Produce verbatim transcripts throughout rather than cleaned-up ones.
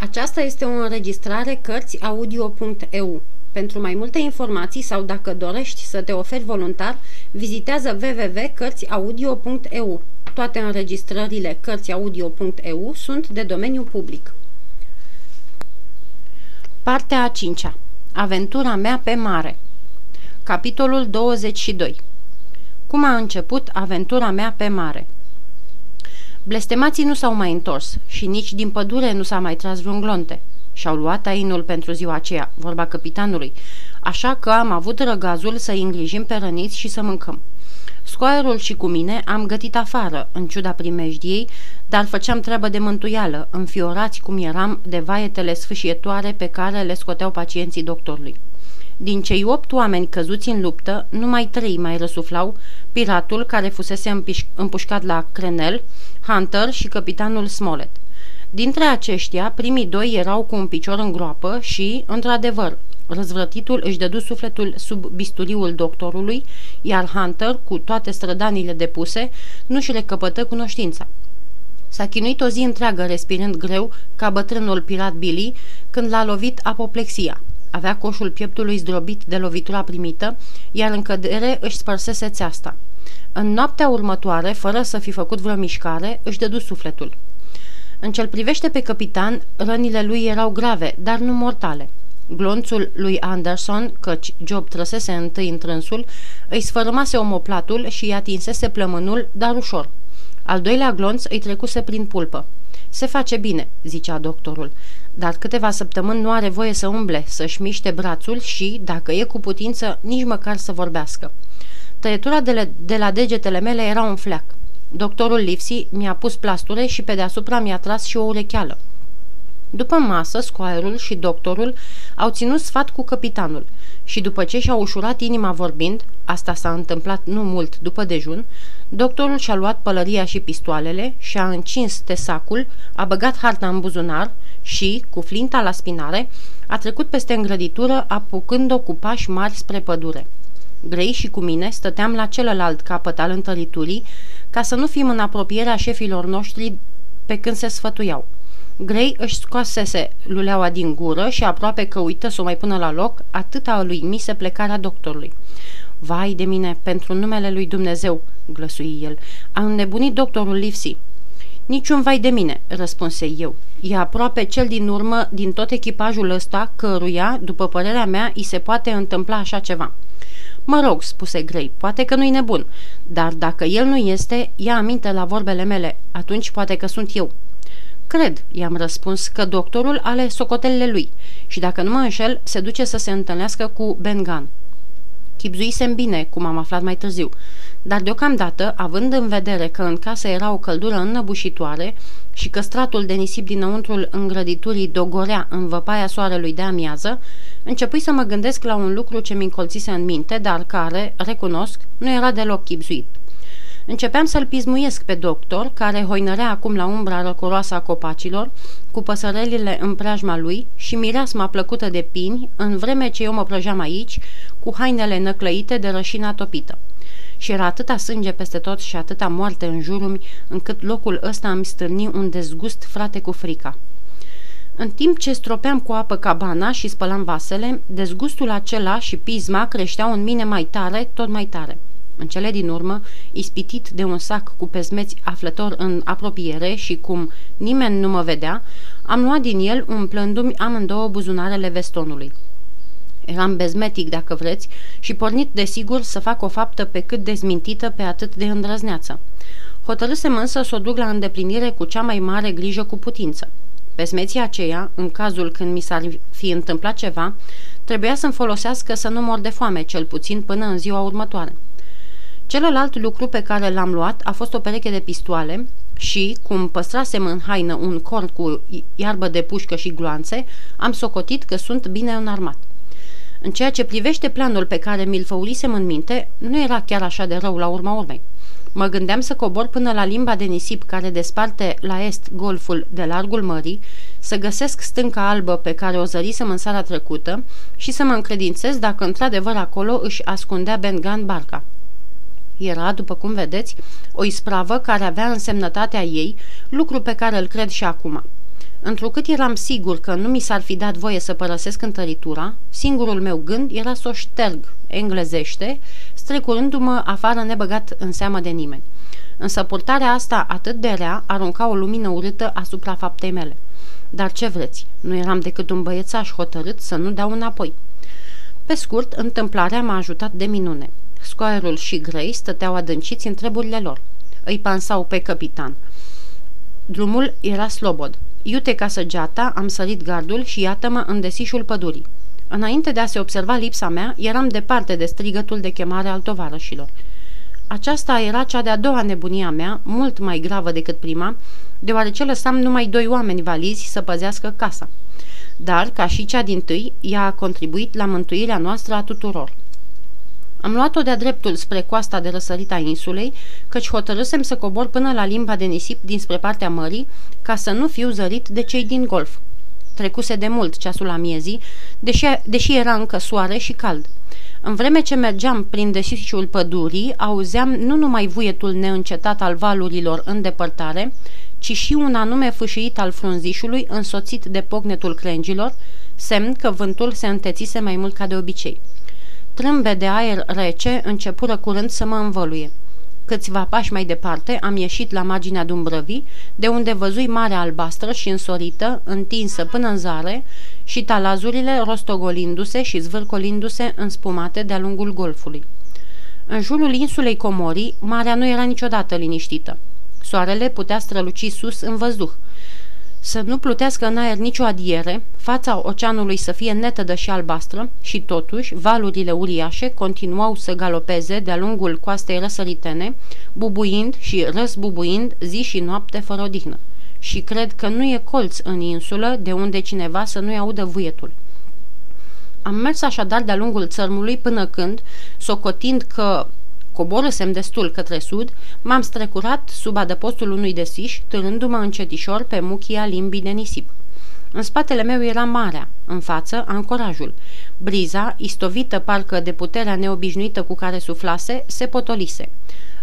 Aceasta este o înregistrare cărți audio punct e u. Pentru mai multe informații sau dacă dorești să te oferi voluntar, vizitează w w w punct cărți audio punct e u. Toate înregistrările cărți audio punct e u sunt de domeniu public. Partea a cincea. Aventura mea pe mare. Capitolul douăzeci și doi. Cum a început aventura mea pe mare? Blestemații nu s-au mai întors și nici din pădure nu s-a mai tras vreun glonte. Și-au luat ainul pentru ziua aceea, vorba căpitanului, așa că am avut răgazul să-i îngrijim pe răniți și să mâncăm. Scoaierul și cu mine am gătit afară, în ciuda primejdiei, dar făceam treabă de mântuială, înfiorați cum eram de vaietele sfâșietoare pe care le scoteau pacienții doctorului. Din cei opt oameni căzuți în luptă, numai trei mai răsuflau, piratul care fusese împușcat la Crenel, Hunter și căpitanul Smollett. Dintre aceștia, primii doi erau cu un picior în groapă și, într-adevăr, răzvrătitul își dădu sufletul sub bisturiul doctorului, iar Hunter, cu toate strădanile depuse, nu-și recăpătă cunoștința. S-a chinuit o zi întreagă respirând greu ca bătrânul pirat Billy când l-a lovit apoplexia. Avea coșul pieptului zdrobit de lovitura primită, iar în cădere își spărsese țeasta. În noaptea următoare, fără să fi făcut vreo mișcare, își dădu sufletul. În ce-l privește pe capitan, rănile lui erau grave, dar nu mortale. Glonțul lui Anderson, căci Job trăsese întâi în trânsul, îi sfărâmase omoplatul și îi atinsese plămânul, dar ușor. Al doilea glonț îi trecuse prin pulpă. "Se face bine," zicea doctorul, "dar câteva săptămâni nu are voie să umble, să-și miște brațul și, dacă e cu putință, nici măcar să vorbească." Tăietura de la, de la degetele mele era un fleac. Doctorul Livesey mi-a pus plasture și pe deasupra mi-a tras și o urecheală. După masă, scoaierul și doctorul au ținut sfat cu căpitanul și după ce și-au ușurat inima vorbind, asta s-a întâmplat nu mult după dejun, doctorul și-a luat pălăria și pistoalele și-a încins tesacul, a băgat harta în buzunar și, cu flinta la spinare, a trecut peste îngrăditură, apucând-o cu pași mari spre pădure. Grey și cu mine stăteam la celălalt capăt al întăriturii ca să nu fim în apropierea șefilor noștri pe când se sfătuiau. Grey își scoasese luleaua din gură și aproape că uită să o mai pună la loc, atâta a lui mise plecarea doctorului. "Vai de mine, pentru numele lui Dumnezeu," glăsui el, "a înnebunit doctorul Livesey." "Niciun vai de mine," răspunse eu. "E aproape cel din urmă din tot echipajul ăsta căruia, după părerea mea, îi se poate întâmpla așa ceva." "Mă rog," spuse Grey, "poate că nu-i nebun, dar dacă el nu este, ia aminte la vorbele mele, atunci poate că sunt eu." "Cred," i-am răspuns, "că doctorul are socotelele lui și dacă nu mă înșel, se duce să se întâlnească cu Ben Gunn." Chibzuisem bine, cum am aflat mai târziu, dar deocamdată, având în vedere că în casă era o căldură înnăbușitoare și că stratul de nisip dinăuntrul îngrăditurii dogorea în văpaia soarelui de amiază, începui să mă gândesc la un lucru ce mi încolțise în minte, dar care, recunosc, nu era deloc chibzuit. Începeam să-l pismuiesc pe doctor, care hoinărea acum la umbra răcoroasă a copacilor, cu păsărelile în preajma lui și mireasma plăcută de pini, în vreme ce eu mă prăjeam aici, cu hainele năclăite de rășina topită. Și era atâta sânge peste tot și atâta moarte în jurul, încât locul ăsta îmi stârni un dezgust frate cu frica. În timp ce stropeam cu apă cabana și spălam vasele, dezgustul acela și pisma creșteau în mine mai tare, tot mai tare. În cele din urmă, ispitit de un sac cu pezmeți aflător în apropiere și cum nimeni nu mă vedea, am luat din el umplându-mi amândouă buzunarele vestonului. Eram bezmetic, dacă vreți, și pornit desigur să fac o faptă pe cât de zmintită, pe atât de îndrăzneață. Hotărâsem însă să o duc la îndeplinire cu cea mai mare grijă cu putință. Pesmeția aceea, în cazul când mi s-ar fi întâmplat ceva, trebuia să-mi folosească să nu mor de foame, cel puțin până în ziua următoare. Celălalt lucru pe care l-am luat a fost o pereche de pistoale și, cum păstrasem în haină un corn cu iarbă de pușcă și gloanțe, am socotit că sunt bine înarmat. În ceea ce privește planul pe care mi-l făurisem în minte, nu era chiar așa de rău la urma urmei. Mă gândeam să cobor până la limba de nisip care desparte la est golful de largul mării, să găsesc stânca albă pe care o zărisem în seara trecută și să mă încredințez dacă într-adevăr acolo își ascundea Ben Gunn barca. Era, după cum vedeți, o ispravă care avea însemnătatea ei, lucru pe care îl cred și acum. Întrucât eram sigur că nu mi s-ar fi dat voie să părăsesc întăritura, singurul meu gând era să o șterg, englezește, strecurându-mă afară nebăgat în seamă de nimeni. Însă purtarea asta atât de rea arunca o lumină urâtă asupra faptei mele. Dar ce vreți, nu eram decât un băiețaș hotărât să nu dau înapoi. Pe scurt, întâmplarea m-a ajutat de minune. Squire-ul și Grey stăteau adânciți în treburile lor. Îi pansau pe capitan. Drumul era slobod. Iute ca săgeata, am sărit gardul și iată-mă în desișul pădurii. Înainte de a se observa lipsa mea, eram departe de strigătul de chemare al tovarășilor. Aceasta era cea de-a doua nebunie a mea, mult mai gravă decât prima, deoarece lăsam numai doi oameni valizi să păzească casa. Dar, ca și cea dintâi, ea a contribuit la mântuirea noastră a tuturor. Am luat-o de-a dreptul spre coasta de răsărit a insulei, căci hotărâsem să cobor până la limba de nisip dinspre partea mării, ca să nu fiu zărit de cei din golf. Trecuse de mult ceasul amiezii, deși, deși era încă soare și cald. În vreme ce mergeam prin desișul pădurii, auzeam nu numai vuietul neîncetat al valurilor în depărtare, ci și un anume fâșiit al frunzișului însoțit de pocnetul crengilor, semn că vântul se întețise mai mult ca de obicei. Trâmbe de aer rece începură curând să mă învăluie. Câțiva pași mai departe am ieșit la marginea Dumbrăvii, de unde văzui marea albastră și însorită, întinsă până în zare, și talazurile rostogolindu-se și zvârcolindu-se înspumate de-a lungul golfului. În jurul insulei Comorii, marea nu era niciodată liniștită. Soarele putea străluci sus în văzduh. Să nu plutească în aer nicio adiere, fața oceanului să fie netedă și albastră și totuși valurile uriașe continuau să galopeze de-a lungul coastei răsăritene, bubuind și răzbubuind zi și noapte fără odihnă. Și cred că nu e colț în insulă de unde cineva să nu-i audă vuietul. Am mers așadar de-a lungul țărmului până când, socotind că coborâsem destul către sud, m-am strecurat sub adăpostul unui desiș, târându-mă încetișor pe muchia limbii de nisip. În spatele meu era marea, în față ancorajul. Briza, istovită parcă de puterea neobișnuită cu care suflase, se potolise.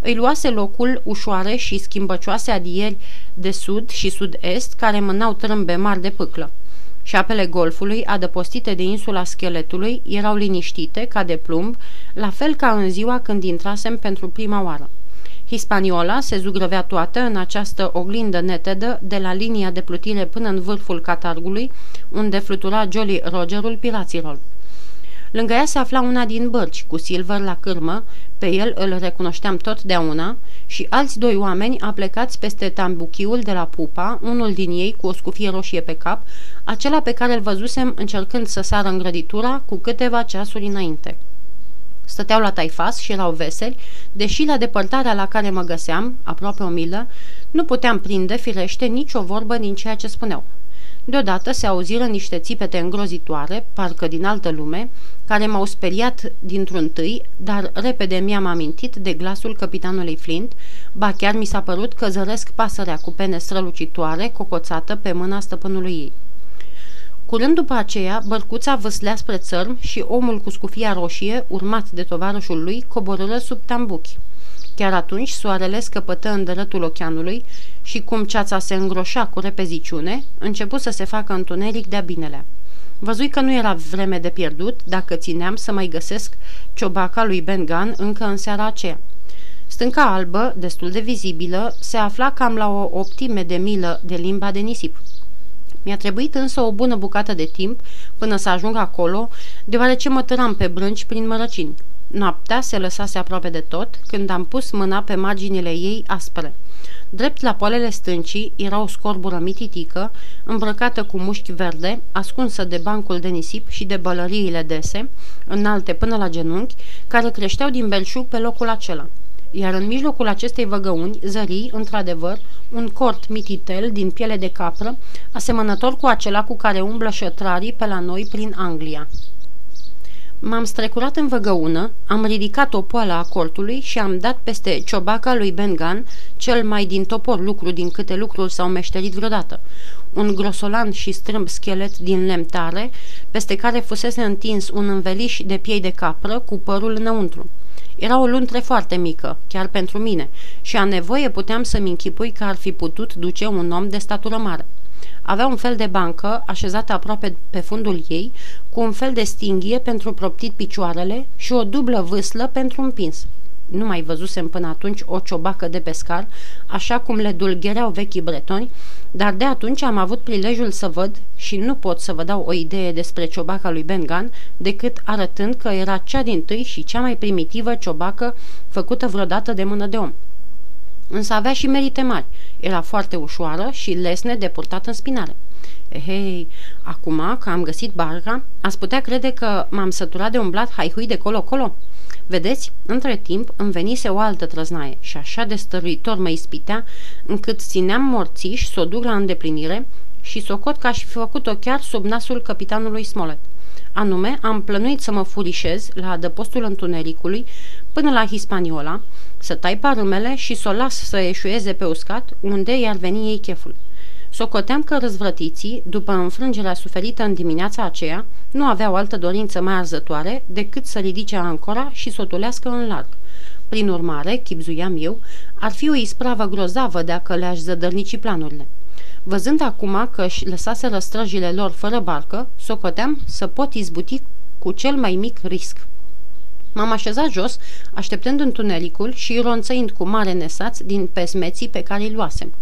Îi luase locul ușoare și schimbăcioase adieri de sud și sud-est, care mânau trâmbe mari de pâclă. Și apele golfului, adăpostite de insula scheletului, erau liniștite, ca de plumb, la fel ca în ziua când intrasem pentru prima oară. Hispaniola se zugrăvea toată în această oglindă netedă de la linia de plutire până în vârful catargului, unde flutura Jolly Rogerul piraților. Lângă ea se afla una din bărci, cu Silver la cârmă, pe el îl recunoșteam totdeauna, și alți doi oameni aplecați peste tambuchiul de la pupa, unul din ei cu o scufie roșie pe cap, acela pe care îl văzusem încercând să sară în grăditura cu câteva ceasuri înainte. Stăteau la taifas și erau veseli, deși la depărtarea la care mă găseam, aproape o milă, nu puteam prinde firește nicio vorbă din ceea ce spuneau. Deodată se auziră niște țipete îngrozitoare, parcă din altă lume, care m-au speriat dintr-un tâi, dar repede mi-am amintit de glasul căpitanului Flint, ba chiar mi s-a părut că zăresc pasărea cu pene strălucitoare, cocoțată pe mâna stăpânului ei. Curând după aceea, bărcuța vâslea spre țărm și omul cu scufia roșie, urmat de tovarășul lui, coborâră sub tambuchi. Chiar atunci soarele scăpătă în dărătul oceanului și cum ceața se îngroșa cu repeziciune, începu să se facă întuneric de-a binelea. Văzui că nu era vreme de pierdut dacă țineam să mai găsesc ciobaca lui Ben Gunn încă în seara aceea. Stânca albă, destul de vizibilă, se afla cam la o optime de milă de limba de nisip. Mi-a trebuit însă o bună bucată de timp până să ajung acolo, deoarece mă tăram pe brânci prin mărăcini. Noaptea se lăsase aproape de tot când am pus mâna pe marginile ei aspre. Drept la poalele stâncii era o scorbură mititică, îmbrăcată cu mușchi verde, ascunsă de bancul de nisip și de bălăriile dese, înalte până la genunchi, care creșteau din belșug pe locul acela. Iar în mijlocul acestei văgăuni zări, într-adevăr, un cort mititel din piele de capră, asemănător cu acela cu care umblă șătrarii pe la noi prin Anglia. M-am strecurat în văgăună, am ridicat o poală a cortului și am dat peste ciobaca lui Ben Gunn, cel mai din topor lucru din câte lucruri s-au meșterit vreodată. Un grosolan și strâmb schelet din lemn tare, peste care fusese întins un înveliș de piei de capră cu părul înăuntru. Era o luntre foarte mică, chiar pentru mine, și a nevoie puteam să-mi închipui că ar fi putut duce un om de statură mare. Avea un fel de bancă, așezată aproape pe fundul ei, cu un fel de stinghie pentru proptit picioarele și o dublă vâslă pentru împins. Nu mai văzusem până atunci o ciobacă de pescar, așa cum le dulghereau vechii bretoni, dar de atunci am avut prilejul să văd și nu pot să vă dau o idee despre ciobaca lui Ben Gunn, decât arătând că era cea dintâi și cea mai primitivă ciobacă făcută vreodată de mână de om. Însă avea și merite mari, era foarte ușoară și lesne de purtat în spinare. Ehei, acum că am găsit barca, ați putea crede că m-am săturat de umblat haihui de colo-colo? Vedeți, între timp îmi venise o altă trăznaie și așa de stăruitor mă ispitea, încât țineam morțiși să o duc la îndeplinire și socot că aș fi făcut-o chiar sub nasul capitanului Smollett. Anume, am plănuit să mă furișez la adăpostul întunericului până la Hispaniola, să tai parâmele și să o las să eșueze pe uscat, unde i-ar veni ei cheful. Socoteam că răzvrătiții, după înfrângerea suferită în dimineața aceea, nu aveau altă dorință mai arzătoare decât să ridice ancora și să o tulească în larg. Prin urmare, chibzuiam eu, ar fi o ispravă grozavă dacă le-aș zădărnici planurile. Văzând acum că își lăsaseră străjile lor fără barcă, socoteam să pot izbuti cu cel mai mic risc. M-am așezat jos, așteptând întunericul și ronțăind cu mare nesaț din pesmeții pe care îi luasem.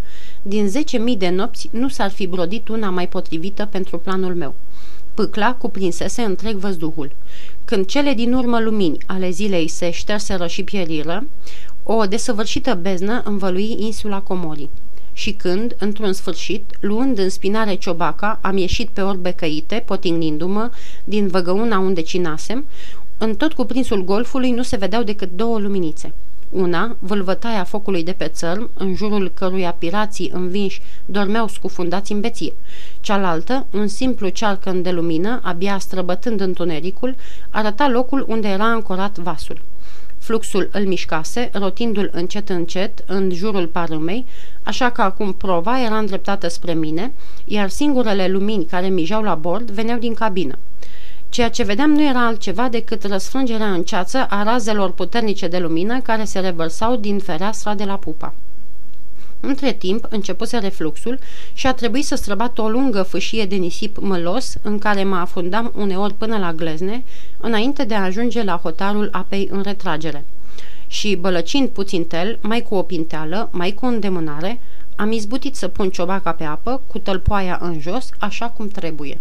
Din zece mii de nopți nu s-ar fi brodit una mai potrivită pentru planul meu. Pâcla cuprinsese întreg văzduhul. Când cele din urmă lumini ale zilei se șterseră și pieriră, o desăvârșită beznă învălui insula Comorii. Și când, într-un sfârșit, luând în spinare ciobaca, am ieșit pe orbe căite, potignindu-mă din văgăuna unde cinasem, în tot cuprinsul golfului nu se vedeau decât două luminițe. Una, vâlvătaia focului de pe țărm, în jurul căruia pirații învinși dormeau scufundați în beție. Cealaltă, un simplu cearcăn de lumină, abia străbătând întunericul, arăta locul unde era ancorat vasul. Fluxul îl mișcase, rotindu-l încet încet în jurul parâmei, așa că acum prova era îndreptată spre mine, iar singurele lumini care mijeau la bord veneau din cabină. Ceea ce vedeam nu era altceva decât răsfrângerea în ceață a razelor puternice de lumină care se revărsau din fereastra de la pupa. Între timp începuse refluxul și a trebuit să străbat o lungă fâșie de nisip mălos în care mă afundam uneori până la glezne, înainte de a ajunge la hotarul apei în retragere. Și, bălăcind puțintel, mai cu o pinteală, mai cu îndemânare, am izbutit să pun ciobaca pe apă, cu tălpoaia în jos, așa cum trebuie.